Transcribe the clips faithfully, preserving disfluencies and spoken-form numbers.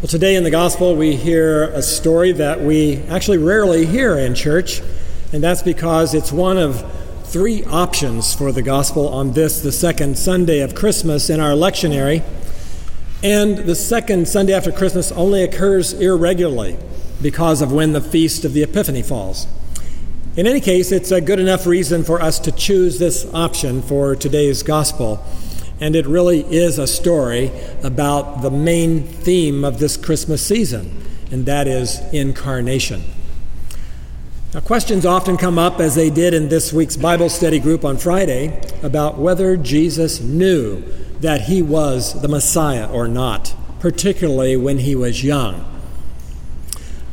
Well, today in the gospel, we hear a story that we actually rarely hear in church, and that's because it's one of three options for the gospel on this, the second Sunday of Christmas in our lectionary. And the second Sunday after Christmas only occurs irregularly because of when the Feast of the Epiphany falls. In any case, it's a good enough reason for us to choose this option for today's gospel. And it really is a story about the main theme of this Christmas season, and that is incarnation. Now, questions often come up, as they did in this week's Bible study group on Friday, about whether Jesus knew that he was the Messiah or not, particularly when he was young.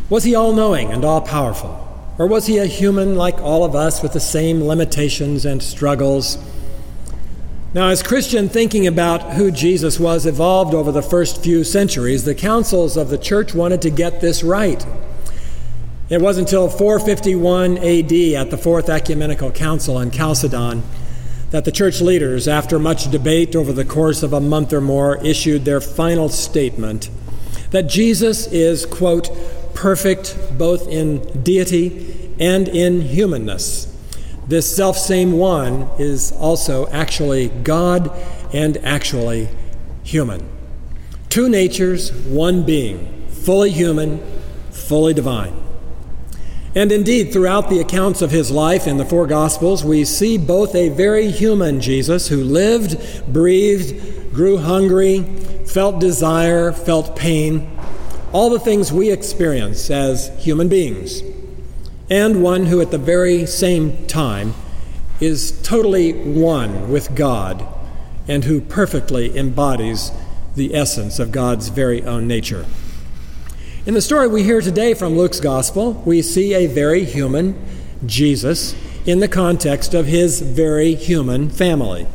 Was he all-knowing and all-powerful? Or was he a human like all of us with the same limitations and struggles? Now, as Christian thinking about who Jesus was evolved over the first few centuries, the councils of the church wanted to get this right. It wasn't until four fifty-one A D at the Fourth Ecumenical Council in Chalcedon that the church leaders, after much debate over the course of a month or more, issued their final statement that Jesus is, quote, perfect both in deity and in humanness. This selfsame one is also actually God and actually human. Two natures, one being, fully human, fully divine. And indeed, throughout the accounts of his life in the four Gospels, we see both a very human Jesus who lived, breathed, grew hungry, felt desire, felt pain, all the things we experience as human beings, and one who at the very same time is totally one with God and who perfectly embodies the essence of God's very own nature. In the story we hear today from Luke's Gospel, we see a very human Jesus in the context of his very human family.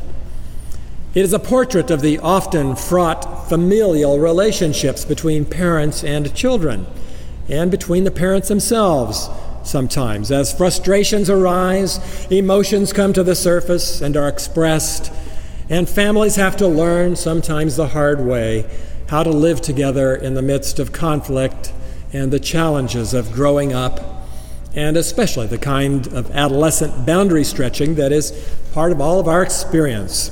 It is a portrait of the often fraught familial relationships between parents and children, and between the parents themselves. Sometimes, as frustrations arise, emotions come to the surface and are expressed, and families have to learn, sometimes the hard way, how to live together in the midst of conflict and the challenges of growing up, and especially the kind of adolescent boundary stretching that is part of all of our experience,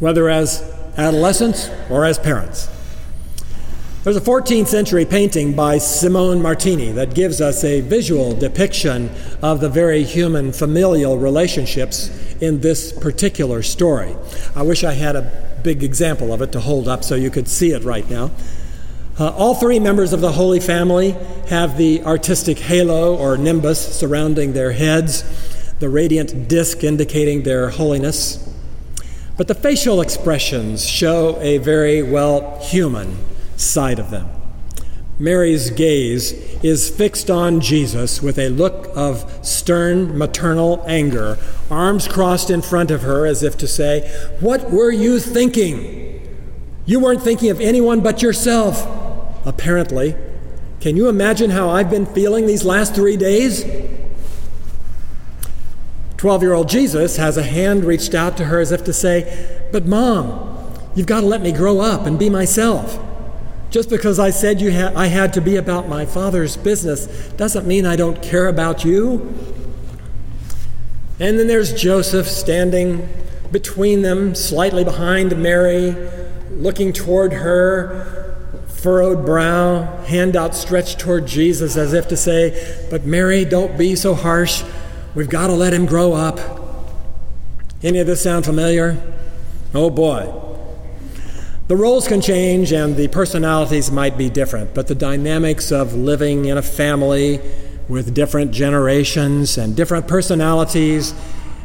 whether as adolescents or as parents. There's a fourteenth century painting by Simone Martini that gives us a visual depiction of the very human familial relationships in this particular story. I wish I had a big example of it to hold up so you could see it right now. Uh, all three members of the Holy Family have the artistic halo or nimbus surrounding their heads, the radiant disc indicating their holiness. But the facial expressions show a very, well, human side of them. Mary's gaze is fixed on Jesus with a look of stern maternal anger, arms crossed in front of her as if to say, "What were you thinking? You weren't thinking of anyone but yourself, apparently. Can you imagine how I've been feeling these last three days?" Twelve-year-old Jesus has a hand reached out to her as if to say, "But Mom, you've got to let me grow up and be myself. Just because I said you ha- I had to be about my Father's business doesn't mean I don't care about you." And then there's Joseph standing between them, slightly behind Mary, looking toward her, furrowed brow, hand outstretched toward Jesus as if to say, "But Mary, don't be so harsh. We've got to let him grow up." Any of this sound familiar? Oh boy. The roles can change and the personalities might be different, but the dynamics of living in a family with different generations and different personalities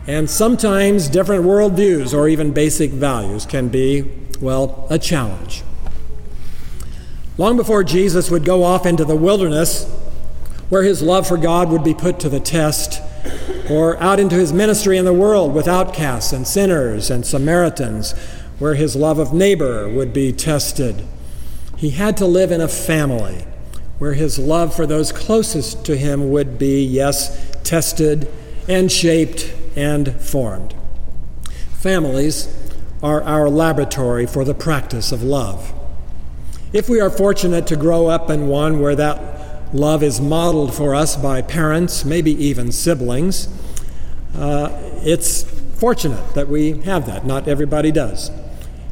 and sometimes different worldviews or even basic values can be, well, a challenge. Long before Jesus would go off into the wilderness, where his love for God would be put to the test, or out into his ministry in the world with outcasts and sinners and Samaritans, where his love of neighbor would be tested, he had to live in a family where his love for those closest to him would be, yes, tested and shaped and formed. Families are our laboratory for the practice of love. If we are fortunate to grow up in one where that love is modeled for us by parents, maybe even siblings, uh, it's fortunate that we have that. Not everybody does.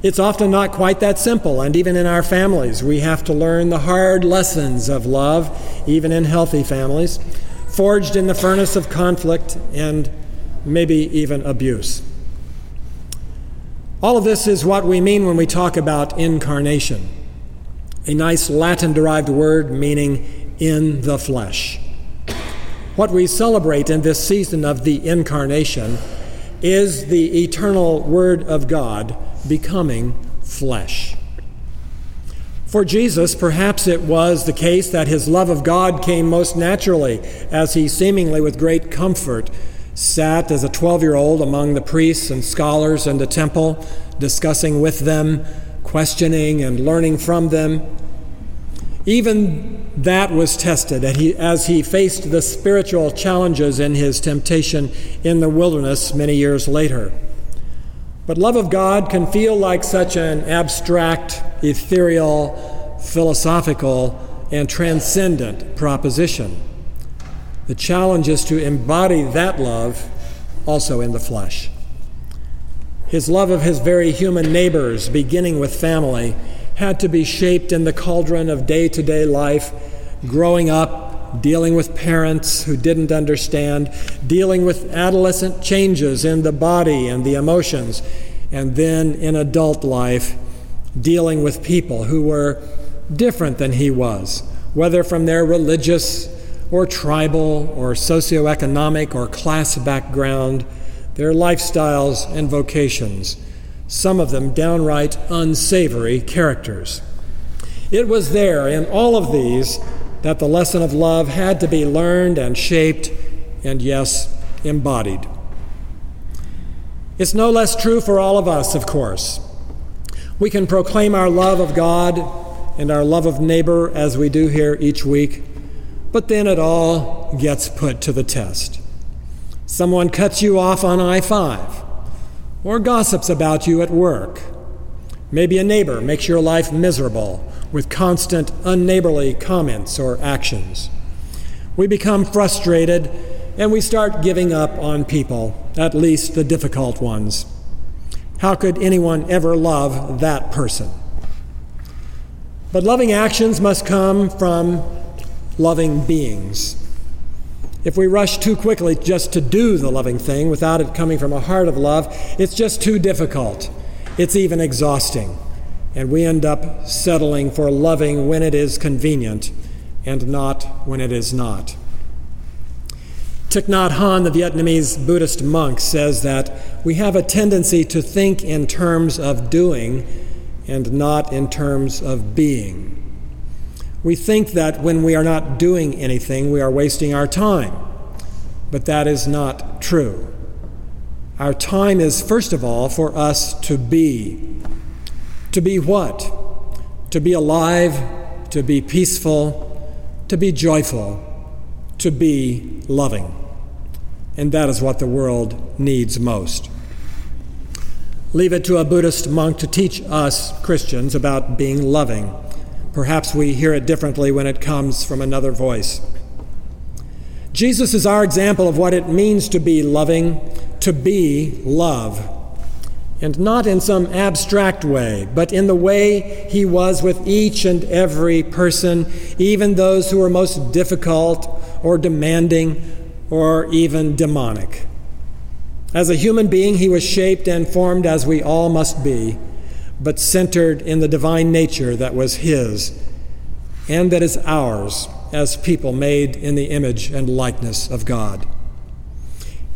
It's often not quite that simple, and even in our families, we have to learn the hard lessons of love, even in healthy families, forged in the furnace of conflict and maybe even abuse. All of this is what we mean when we talk about incarnation, a nice Latin-derived word meaning in the flesh. What we celebrate in this season of the incarnation is the eternal Word of God becoming flesh. For Jesus, perhaps it was the case that his love of God came most naturally as he seemingly with great comfort sat as a twelve-year-old among the priests and scholars in the temple, discussing with them, questioning and learning from them. Even that was tested as he faced the spiritual challenges in his temptation in the wilderness many years later. But love of God can feel like such an abstract, ethereal, philosophical, and transcendent proposition. The challenge is to embody that love also in the flesh. His love of his very human neighbors, beginning with family, had to be shaped in the cauldron of day-to-day life, growing up, dealing with parents who didn't understand, dealing with adolescent changes in the body and the emotions, and then in adult life, dealing with people who were different than he was, whether from their religious or tribal or socioeconomic or class background, their lifestyles and vocations, some of them downright unsavory characters. It was there, in all of these, that the lesson of love had to be learned and shaped and, yes, embodied. It's no less true for all of us, of course. We can proclaim our love of God and our love of neighbor as we do here each week, but then it all gets put to the test. Someone cuts you off on I five, or gossips about you at work. Maybe a neighbor makes your life miserable with constant unneighborly comments or actions. We become frustrated and we start giving up on people, at least the difficult ones. How could anyone ever love that person? But loving actions must come from loving beings. If we rush too quickly just to do the loving thing without it coming from a heart of love, it's just too difficult. It's even exhausting. And we end up settling for loving when it is convenient and not when it is not. Thich Nhat Hanh, the Vietnamese Buddhist monk, says that we have a tendency to think in terms of doing and not in terms of being. We think that when we are not doing anything, we are wasting our time. But that is not true. Our time is, first of all, for us to be. To be what? To be alive, to be peaceful, to be joyful, to be loving. And that is what the world needs most. Leave it to a Buddhist monk to teach us Christians about being loving. Perhaps we hear it differently when it comes from another voice. Jesus is our example of what it means to be loving, to be love, and not in some abstract way, but in the way he was with each and every person, even those who were most difficult or demanding or even demonic. As a human being, he was shaped and formed as we all must be, but centered in the divine nature that was his and that is ours as people made in the image and likeness of God.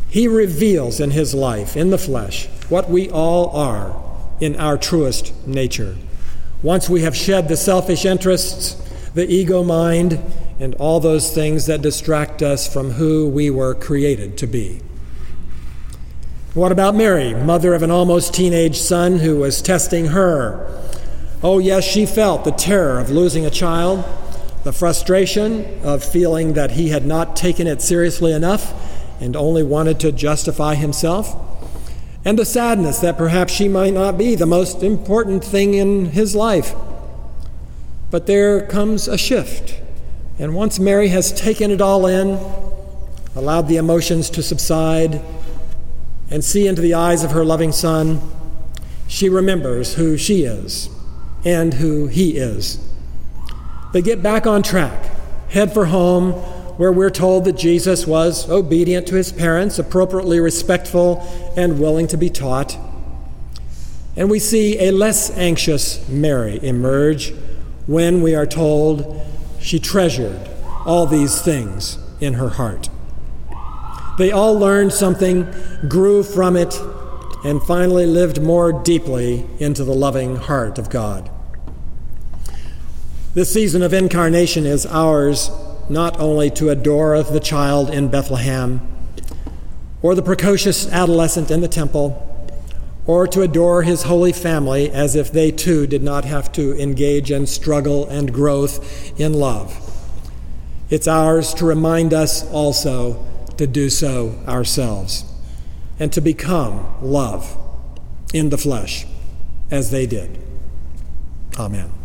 He reveals in his life, in the flesh, what we all are in our truest nature. Once we have shed the selfish interests, the ego mind, and all those things that distract us from who we were created to be. What about Mary, mother of an almost teenage son who was testing her? Oh, yes, she felt the terror of losing a child, the frustration of feeling that he had not taken it seriously enough and only wanted to justify himself, and the sadness that perhaps she might not be the most important thing in his life. But there comes a shift. And once Mary has taken it all in, allowed the emotions to subside, and see into the eyes of her loving son, she remembers who she is and who he is. They get back on track, head for home, where we're told that Jesus was obedient to his parents, appropriately respectful, and willing to be taught. And we see a less anxious Mary emerge when we are told she treasured all these things in her heart. They all learned something, grew from it, and finally lived more deeply into the loving heart of God. This season of incarnation is ours not only to adore the child in Bethlehem, or the precocious adolescent in the temple, or to adore his holy family as if they too did not have to engage in struggle and growth in love. It's ours to remind us also to do so ourselves and to become love in the flesh as they did. Amen.